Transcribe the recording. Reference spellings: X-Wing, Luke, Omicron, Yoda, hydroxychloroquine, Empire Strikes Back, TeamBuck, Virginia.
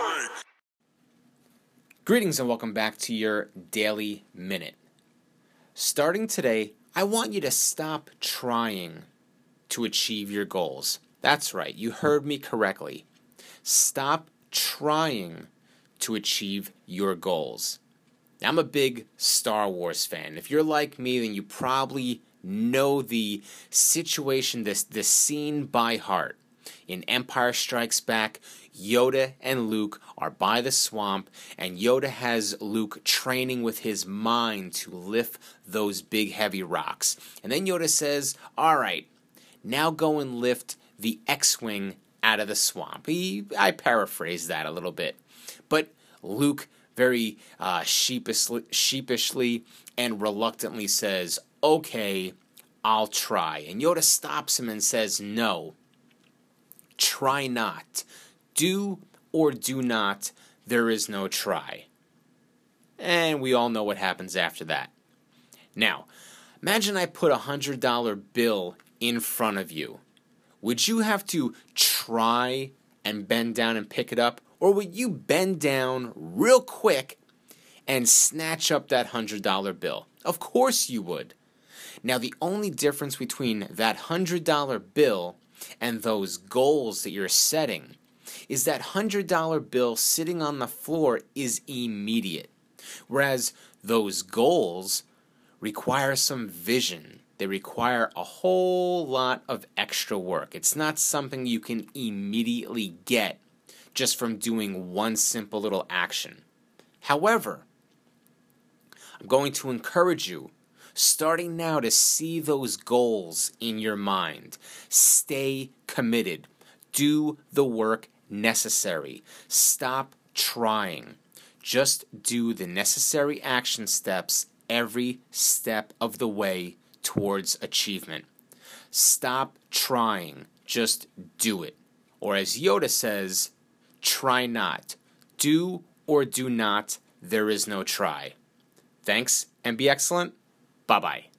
freak. Greetings and welcome back to your Daily Minute. Starting today, I want you to stop trying to achieve your goals. That's right, you heard me correctly. Stop trying to achieve your goals. Now, I'm a big Star Wars fan. If you're like me, then you probably know the situation, this scene by heart. In Empire Strikes Back, Yoda and Luke are by the swamp, and Yoda has Luke training with his mind to lift those big heavy rocks. And then Yoda says, all right, now go and lift the X-Wing out of the swamp. I paraphrase that a little bit. But Luke very sheepishly and reluctantly says, okay, I'll try. And Yoda stops him and says, no. Try not. Do or do not. There is no try. And we all know what happens after that. Now, imagine I put $100 bill in front of you. Would you have to try and bend down and pick it up? Or would you bend down real quick and snatch up that $100 bill? Of course you would. Now, the only difference between that $100 bill and those goals that you're setting is that $100 bill sitting on the floor is immediate, whereas those goals require some vision. They require a whole lot of extra work. It's not something you can immediately get just from doing one simple little action. However, I'm going to encourage you, starting now, to see those goals in your mind. Stay committed. Do the work necessary. Stop trying. Just do the necessary action steps every step of the way towards achievement. Stop trying. Just do it. Or as Yoda says, try not. Do or do not. There is no try. Thanks and be excellent. Bye-bye.